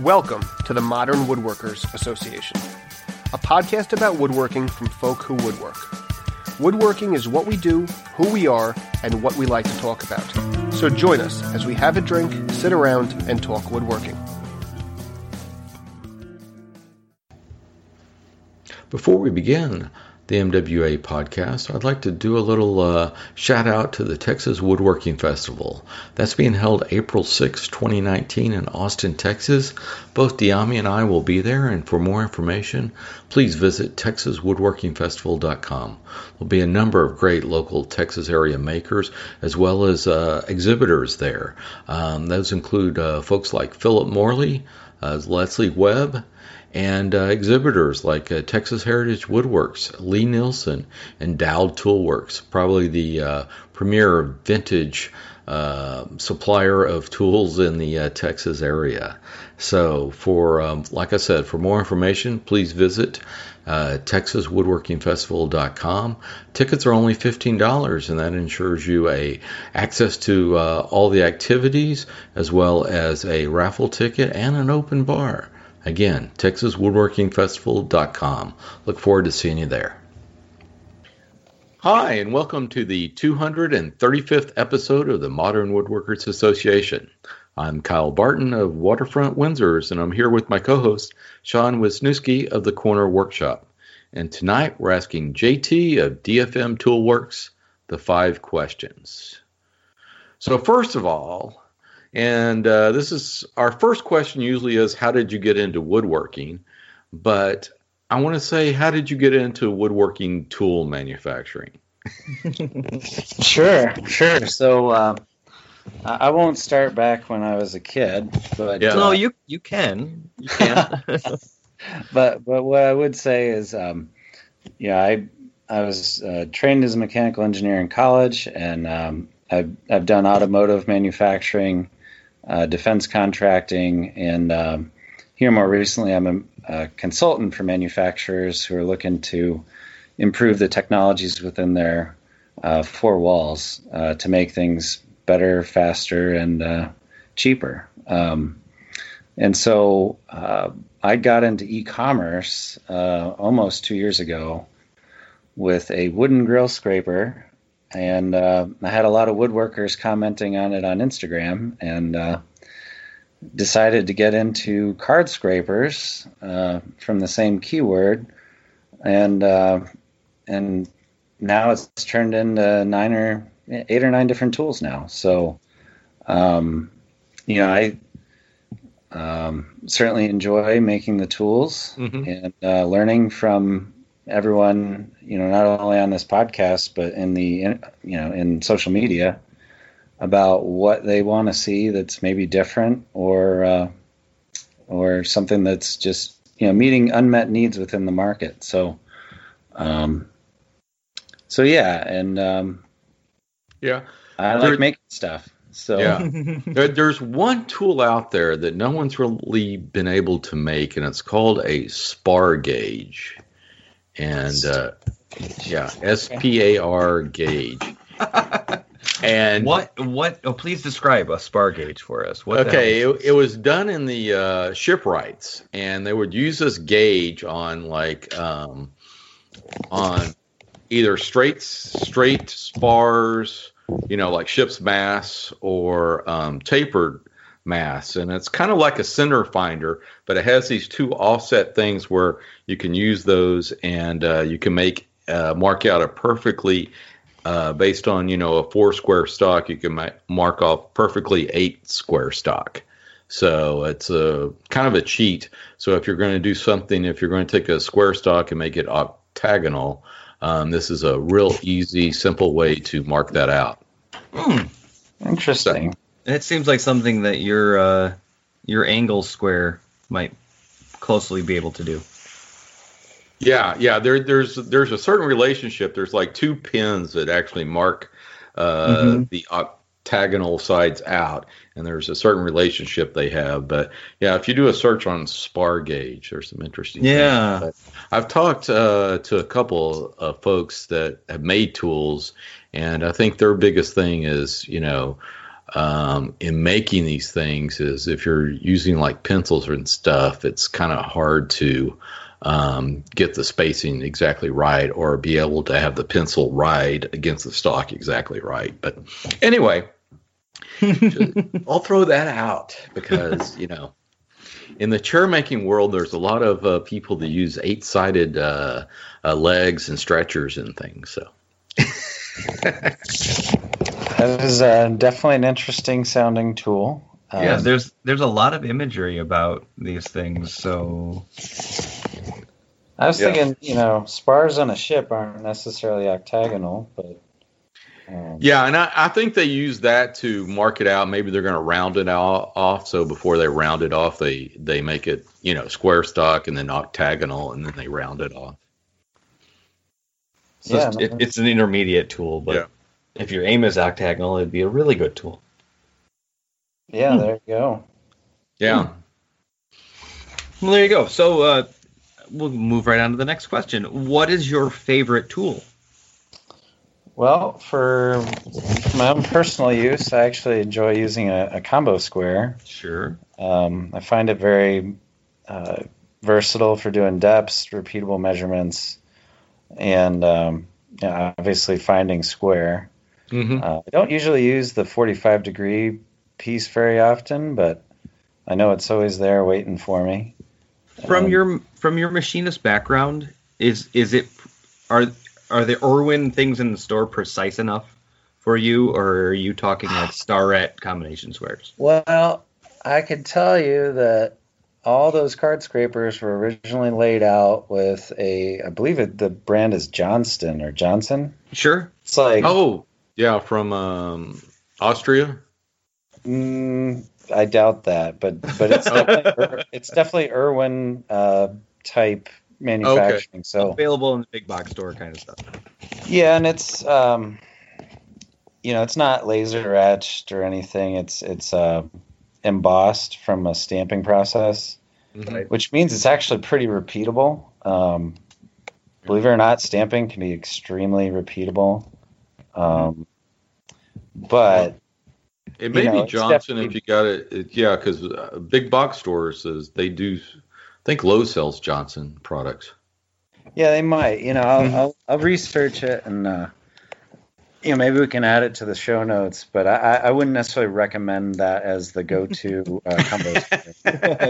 Welcome to the Modern Woodworkers Association, a podcast about woodworking from folk who woodwork. Woodworking is what we do, who we are, and what we like to talk about. So join us as we have a drink, sit around, and talk woodworking. Before we begin the MWA podcast, I'd like to do a little shout out to the Texas Woodworking Festival. That's being held April 6, 2019 in Austin, Texas. Both Diami and I will be there, and for more information, please visit texaswoodworkingfestival.com. There'll be a number of great local Texas area makers as well as exhibitors there. Those include folks like Philip Morley, Leslie Webb, and exhibitors like Texas Heritage Woodworks, Lee Nielsen, and Dowd Toolworks, probably the premier vintage supplier of tools in the Texas area. So for, like I said, for more information, please visit TexasWoodworkingFestival.com. Tickets are only $15, and that ensures you access to all the activities, as well as a raffle ticket and an open bar. Again, TexasWoodworkingFestival.com. Look forward to seeing you there. Hi, and welcome to the 235th episode of the Modern Woodworkers Association. I'm Kyle Barton of Waterfront Windsors, and I'm here with my co-host, Sean Wisniewski of the Corner Workshop. And tonight, we're asking JT of DFM Toolworks the 5 questions. So first of all, and this is our first question usually is, how did you get into woodworking? But I want to say, how did you get into woodworking tool manufacturing? Sure. So I won't start back when I was a kid. But, yeah. No, you can. You can. But what I would say is, I was trained as a mechanical engineer in college, and I've done automotive manufacturing, defense contracting, and here more recently I'm a consultant for manufacturers who are looking to improve the technologies within their four walls to make things better, faster, and cheaper. And so I got into e-commerce almost 2 years ago with a wooden grill scraper. And I had a lot of woodworkers commenting on it on Instagram, and decided to get into card scrapers from the same keyword. And now it's turned into 8 or 9 different tools now. So, I certainly enjoy making the tools and learning from everyone, not only on this podcast, but in social media, about what they want to see that's maybe different or something that's just, meeting unmet needs within the market. So, I like making stuff. So yeah. There's one tool out there that no one's really been able to make, and it's called a spar gauge. And SPAR gauge. And what? Oh, please describe a spar gauge for us. What? Okay, it was done in the shipwrights, and they would use this gauge on on either straight spars, like ship's masts, or tapered mass, and it's kind of like a center finder, but it has these two offset things where you can use those, and you can make mark out a perfectly based on a 4 square stock. You can mark off perfectly 8 square stock. So it's a kind of a cheat. So if you're going to take a square stock and make it octagonal, this is a real easy, simple way to mark that out. Interesting. So, and it seems like something that your angle square might closely be able to do. Yeah. There's a certain relationship. There's like 2 pins that actually mark the octagonal sides out, and there's a certain relationship they have. But yeah, if you do a search on spar gauge, there's some interesting things. But I've talked to a couple of folks that have made tools, and I think their biggest thing is in making these things is if you're using like pencils and stuff, it's kind of hard to get the spacing exactly right or be able to have the pencil ride against the stock exactly right. But anyway, I'll throw that out because, you know, in the chair making world, there's a lot of people that use 8-sided legs and stretchers and things. So that is definitely an interesting sounding tool. Yeah, there's a lot of imagery about these things. So I was thinking, you know, spars on a ship aren't necessarily octagonal, but. Yeah, and I think they use that to mark it out. Maybe they're going to round it off. So before they round it off, they make it, you know, square stock and then octagonal, and then they round it off. So yeah, it's an intermediate tool, but if your aim is octagonal, it'd be a really good tool. Yeah, there you go. Yeah. Well, there you go. So we'll move right on to the next question. What is your favorite tool? Well, for my own personal use, I actually enjoy using a combo square. Sure. I find it very versatile for doing depths, repeatable measurements, and obviously finding square. Mm-hmm. I don't usually use the 45-degree piece very often, but I know it's always there waiting for me. From your machinist background, are the Irwin things in the store precise enough for you, or are you talking like Starrett combination squares? Well, I can tell you that all those card scrapers were originally laid out with I believe the brand is Johnston or Johnson. Sure. It's like from Austria. I doubt that, but it's definitely Irwin type manufacturing, so available in the big box store kind of stuff. Yeah, and it's you know, it's not laser etched or anything. It's embossed from a stamping process, which means it's actually pretty repeatable. Believe it or not, stamping can be extremely repeatable. But it may be Johnson if you got it. Yeah, because big box stores they do. I think Lowe's sells Johnson products. Yeah, they might. You know, I'll research it, and you know, maybe we can add it to the show notes. But I wouldn't necessarily recommend that as the go-to combo.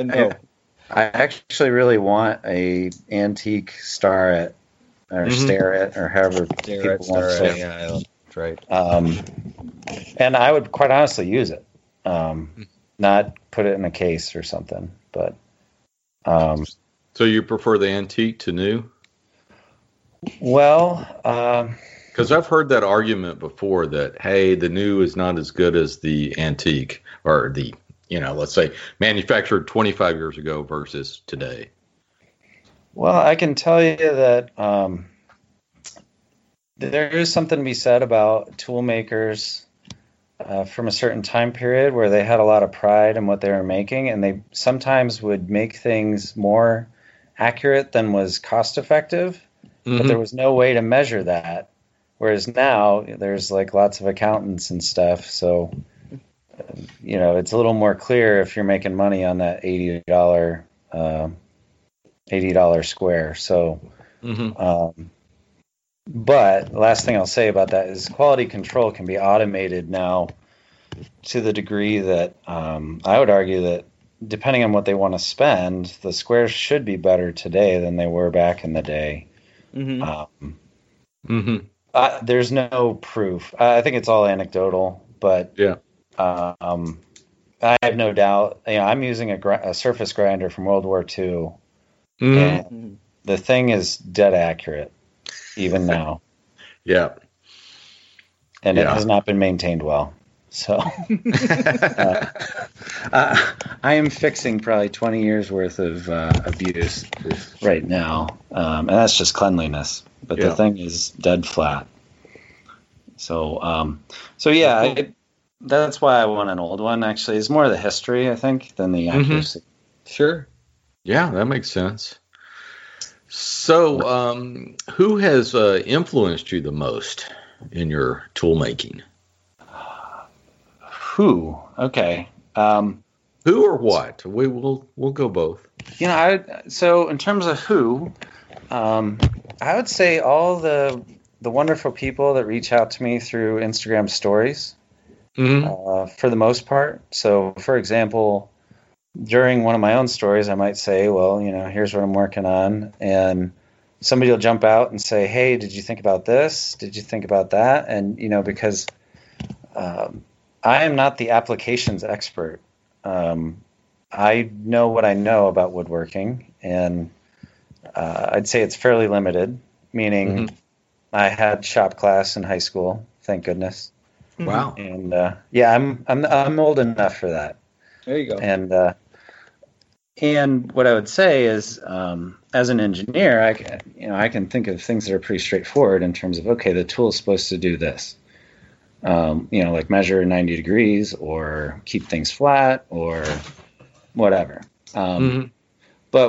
No, I actually really want a antique Starrett or Starrett or however people want to say. Yeah, that's right. And I would quite honestly use it, not put it in a case or something, but. So you prefer the antique to new? Well, because I've heard that argument before that, hey, the new is not as good as the antique or the, you know, let's say manufactured 25 years ago versus today. Well, I can tell you that there is something to be said about tool makers from a certain time period where they had a lot of pride in what they were making, and they sometimes would make things more accurate than was cost effective, but there was no way to measure that. Whereas now there's like lots of accountants and stuff. So, you know, it's a little more clear if you're making money on that $80 square. So, but last thing I'll say about that is quality control can be automated now to the degree that I would argue that depending on what they want to spend, the squares should be better today than they were back in the day. There's no proof. I think it's all anecdotal, but I have no doubt. You know, I'm using a surface grinder from World War II. And the thing is dead accurate. Even now. It has not been maintained well. So I am fixing probably 20 years worth of abuse right now. And that's just cleanliness. But the thing is dead flat. So, that's why I want an old one, actually. It's more the history, I think, than the accuracy. Sure. Yeah, that makes sense. So, who has influenced you the most in your tool making? Who? Okay. Who or what? We'll go both. You know, so in terms of who, I would say all the wonderful people that reach out to me through Instagram stories, for the most part. So, for example, during one of my own stories, I might say, well, you know, here's what I'm working on. And somebody will jump out and say, hey, did you think about this? Did you think about that? And, you know, because I am not the applications expert. I know what I know about woodworking, and I'd say it's fairly limited, meaning I had shop class in high school, thank goodness. Wow. And yeah, I'm old enough for that. There you go. And what I would say is, as an engineer, I can think of things that are pretty straightforward in terms of, okay, the tool is supposed to do this. You know, like measure 90 degrees or keep things flat or whatever. But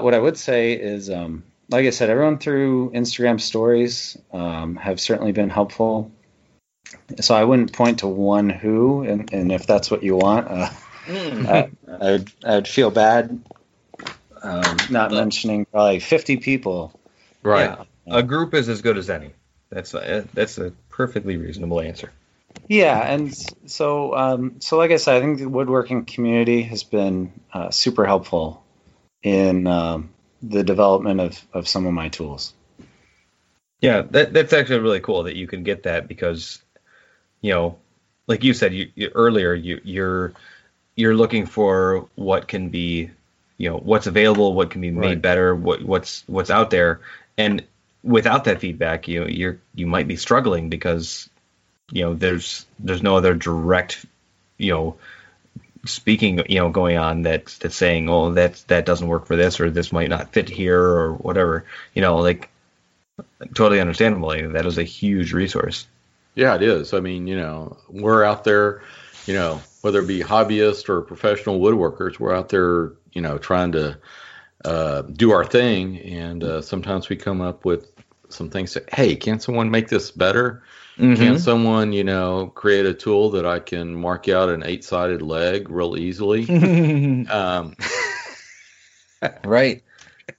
what I would say is, like I said, everyone through Instagram stories have certainly been helpful. So I wouldn't point to one who, and if that's what you want, I'd feel bad not mentioning probably 50 people. Right. Yeah. A group is as good as any. That's a perfectly reasonable answer. Yeah, and so like I said, I think the woodworking community has been super helpful in the development of some of my tools. Yeah, that's actually really cool that you can get that because, you know, like you said you're looking for what can be, you know, what's available, what can be made better, what's out there, and without that feedback, you might be struggling because, you know, there's no other direct, you know, speaking, you know, going on that's saying, oh, that doesn't work for this, or this might not fit here, or whatever. You know, like, totally understandably, that is a huge resource. Yeah, it is. I mean, you know, we're out there, you know, whether it be hobbyists or professional woodworkers, we're out there, you know, trying to do our thing, and sometimes we come up with some things that, hey, can someone make this better? Can someone, you know, create a tool that I can mark out an 8-sided leg real easily? Right.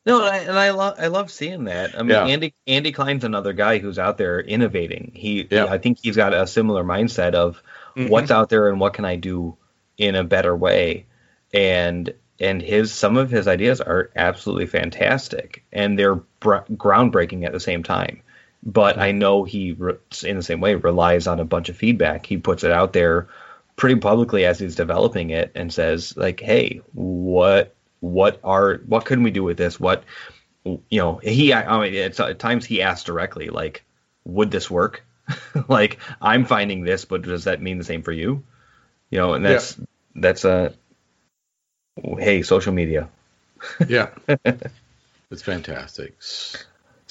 No, and I love seeing that. I mean, yeah. Andy Klein's another guy who's out there innovating. He I think he's got a similar mindset of what's out there and what can I do in a better way. And some of his ideas are absolutely fantastic, and they're groundbreaking at the same time. But I know he, in the same way, relies on a bunch of feedback. He puts it out there pretty publicly as he's developing it and says, like, hey, what can we do with this? What, you know, at times he asks directly, like, would this work? Like, I'm finding this, but does that mean the same for you? You know, and hey, social media. Yeah. It's fantastic.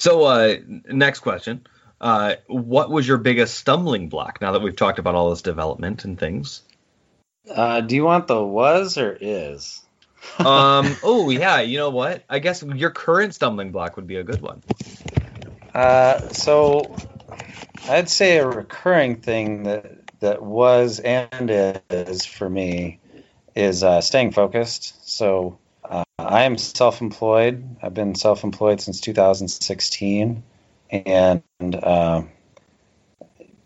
So next question, what was your biggest stumbling block now that we've talked about all this development and things? Do you want the was or is? Oh, yeah. You know what? I guess your current stumbling block would be a good one. So I'd say a recurring thing that was and is for me is staying focused. So I am self-employed. I've been self-employed since 2016. And,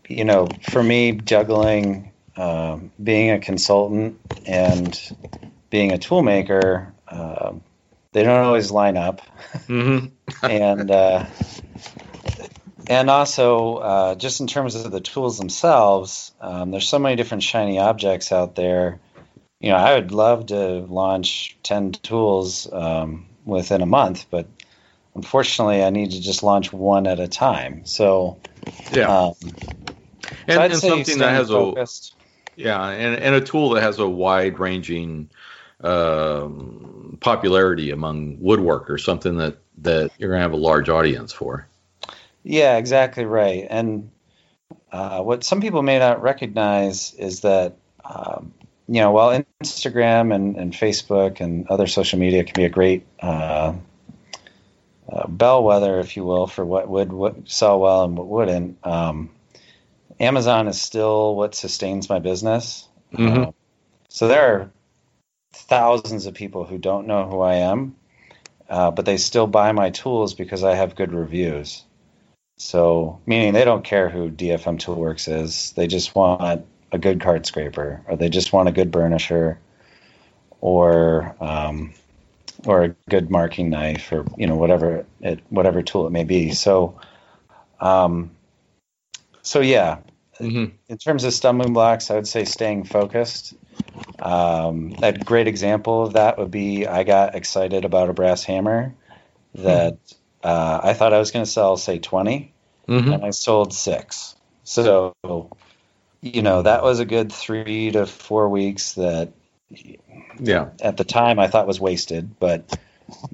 you know, for me, juggling being a consultant and being a tool maker, they don't always line up. And also, just in terms of the tools themselves, there's so many different shiny objects out there. You know, I would love to launch 10 tools within a month, but unfortunately, I need to just launch one at a time. So, yeah, and something that has focused. And a tool that has a wide-ranging popularity among woodworkers, something that you're going to have a large audience for. Yeah, exactly right. And what some people may not recognize is that. You know, while Instagram and Facebook and other social media can be a great bellwether, if you will, for what would sell well and what wouldn't, Amazon is still what sustains my business. So there are thousands of people who don't know who I am, but they still buy my tools because I have good reviews. So, meaning they don't care who DFM Toolworks is. They just want a good card scraper, or they just want a good burnisher, or a good marking knife, or whatever tool it may be. So, yeah. Mm-hmm. In terms of stumbling blocks, I would say staying focused. A great example of that would be I got excited about a brass hammer that I thought I was going to sell, say, 20, and I sold 6. So, that was a good 3 to 4 weeks that, at the time I thought was wasted, but,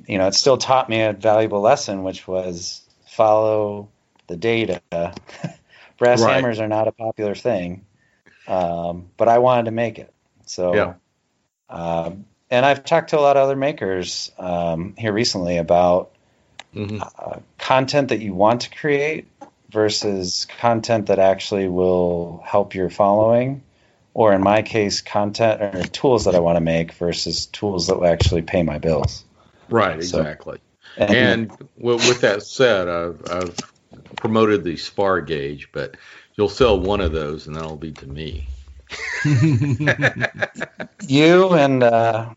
it still taught me a valuable lesson, which was follow the data. Brass hammers are not a popular thing, but I wanted to make it. So, and I've talked to a lot of other makers here recently about content that you want to create versus content that actually will help your following, or in my case, content or tools that I want to make versus tools that will actually pay my bills. Right, so, exactly. And with that said, I've promoted the spar gauge, but you'll sell one of those and that'll be to me. You and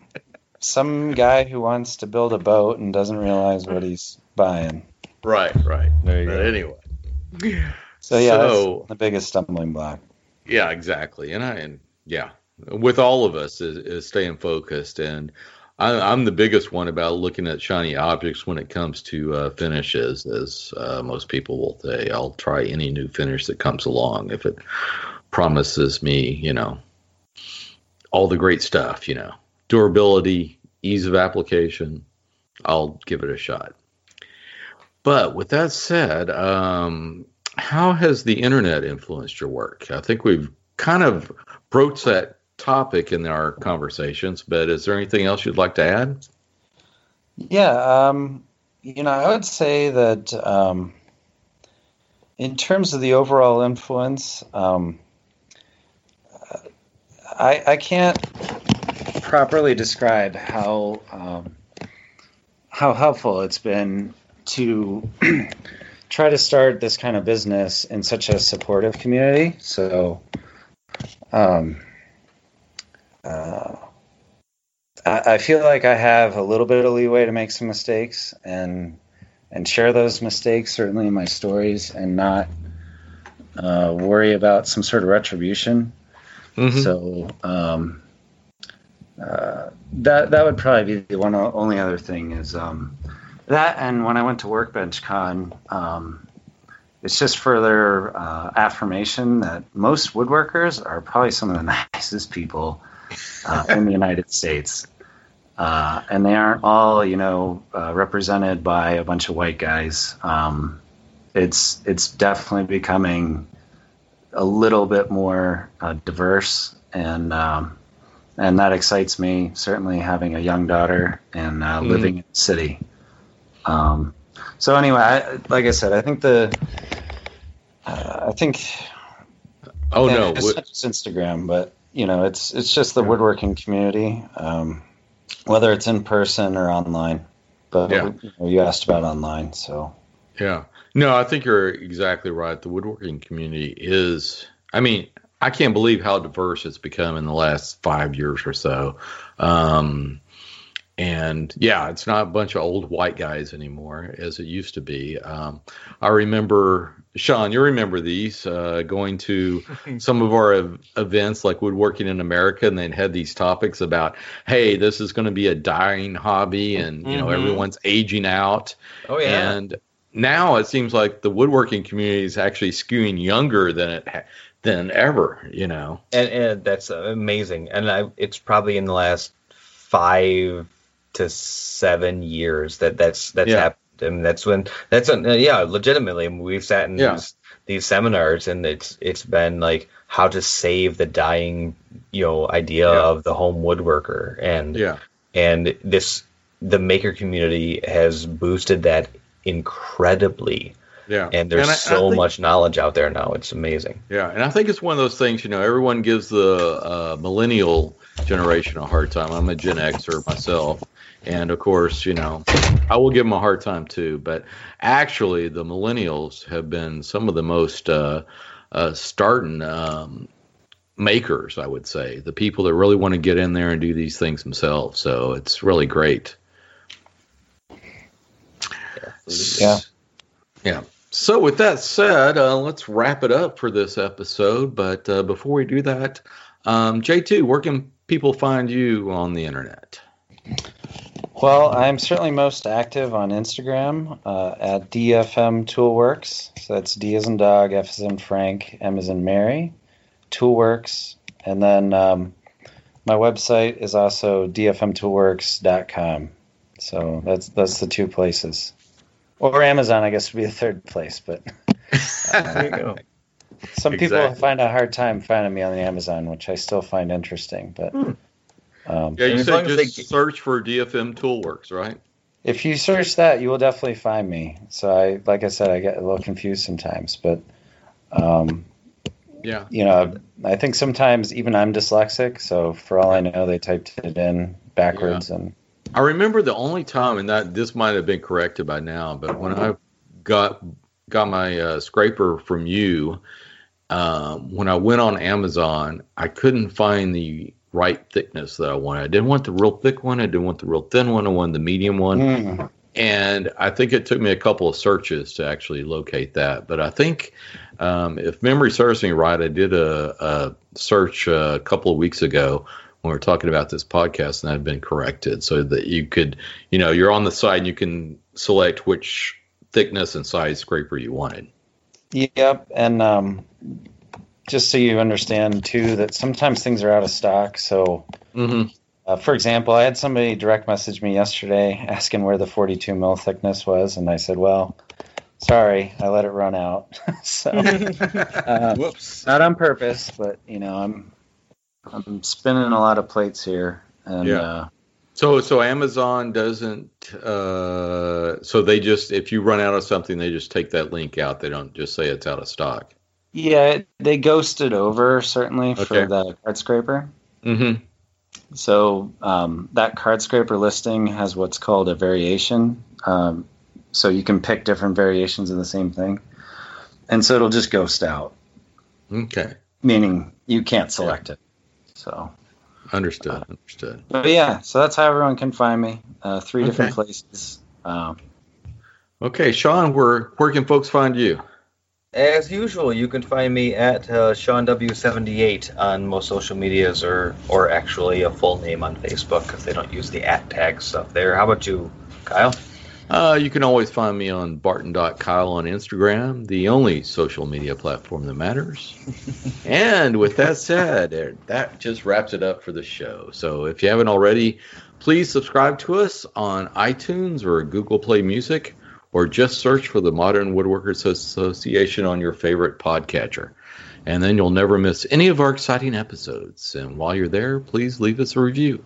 some guy who wants to build a boat and doesn't realize what he's buying. Right. There you go. Anyway. So, that's the biggest stumbling block. Yeah, exactly. And with all of us is staying focused. And I'm the biggest one about looking at shiny objects when it comes to finishes, as most people will say. I'll try any new finish that comes along if it promises me, all the great stuff, durability, ease of application. I'll give it a shot. But with that said, how has the internet influenced your work? I think we've kind of broached that topic in our conversations, but is there anything else you'd like to add? Yeah. I would say that, in terms of the overall influence, I can't properly describe how helpful it's been to try to start this kind of business in such a supportive community. So, I feel like I have a little bit of leeway to make some mistakes and share those mistakes, certainly in my stories, and not worry about some sort of retribution. Mm-hmm. So that would probably be the only other thing is that. And when I went to WorkbenchCon, it's just further affirmation that most woodworkers are probably some of the nicest people in the United States. And they aren't all, represented by a bunch of white guys. It's definitely becoming a little bit more diverse, and that excites me. Certainly, having a young daughter and living in the city. So anyway, like I said, I think it's not just Instagram, but it's just the woodworking community. Whether it's in person or online, but you asked about online, so. Yeah. No, I think you're exactly right. The woodworking community is, I can't believe how diverse it's become in the last 5 years or so. It's not a bunch of old white guys anymore as it used to be. I remember, Sean, you remember these, going to some of our events like Woodworking in America, and they'd had these topics about, hey, this is going to be a dying hobby, and everyone's aging out. Oh, yeah. And now it seems like the woodworking community is actually skewing younger than ever, And that's amazing. And it's probably in the last 5 to 7 years that's happened. I mean, legitimately, we've sat in these seminars, and it's been like how to save the dying, idea of the home woodworker, and the maker community has boosted that incredibly. Yeah. And there's so much knowledge out there now. It's amazing. Yeah. And I think it's one of those things, everyone gives the millennial generation a hard time. I'm a Gen Xer myself. And, of course, you know, I will give them a hard time, too. But actually, the millennials have been some of the most starting makers, I would say. The people that really want to get in there and do these things themselves. So it's really great. Yeah. Yeah. So with that said, let's wrap it up for this episode. But before we do that, J2, where can people find you on the internet? Well, I'm certainly most active on Instagram at DFM Toolworks. So that's D as in dog, F as in Frank, M as in Mary, Toolworks. And then my website is also dfmtoolworks.com. So that's the two places. Or Amazon, I guess, would be the third place, but there you go. Some people find a hard time finding me on the Amazon, which I still find interesting. But yeah, you said just search for DFM Toolworks, right? If you search that, you will definitely find me. So, like I said, I get a little confused sometimes, but yeah, you know, I think sometimes even I'm dyslexic, so for all I know, they typed it in backwards and. I remember the only time, and that this might have been corrected by now, but when I got my scraper from you, when I went on Amazon, I couldn't find the right thickness that I wanted. I didn't want the real thick one. I didn't want the real thin one. I wanted the medium one. Mm. And I think it took me a couple of searches to actually locate that. But I think if memory serves me right, I did a search a couple of weeks ago when we were talking about this podcast, and I've been corrected so that you could, you know, you're on the side and you can select which thickness and size scraper you wanted. Yep. And just so you understand, too, that sometimes things are out of stock. So, for example, I had somebody direct message me yesterday asking where the 42 mil thickness was. And I said, well, sorry, I let it run out. So, whoops. Not on purpose, but, you know, I'm spinning a lot of plates here. And, yeah. So Amazon doesn't, so they just, if you run out of something, they just take that link out. They don't just say it's out of stock. Yeah. They ghosted over certainly for the card scraper. Mm-hmm. So, that card scraper listing has what's called a variation. So you can pick different variations of the same thing. And so it'll just ghost out. Okay. Meaning you can't select it. So understood. But yeah, so that's how everyone can find me. Three different places. Okay, Sean, where can folks find you? As usual, you can find me at SeanW78 on most social medias, or actually a full name on Facebook because they don't use the @ tag stuff there. How about you, Kyle? You can always find me on barton.kyle on Instagram, the only social media platform that matters. And with that said, that just wraps it up for the show. So if you haven't already, please subscribe to us on iTunes or Google Play Music, or just search for the Modern Woodworkers Association on your favorite podcatcher. And then you'll never miss any of our exciting episodes. And while you're there, please leave us a review.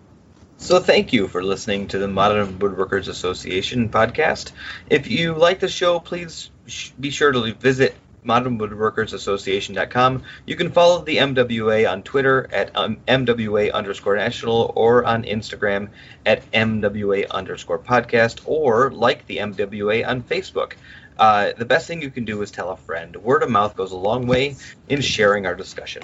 So thank you for listening to the Modern Woodworkers Association podcast. If you like the show, please be sure to visit modernwoodworkersassociation.com. You can follow the MWA on Twitter at MWA_national, or on Instagram at MWA_podcast, or like the MWA on Facebook. The best thing you can do is tell a friend. Word of mouth goes a long way in sharing our discussion.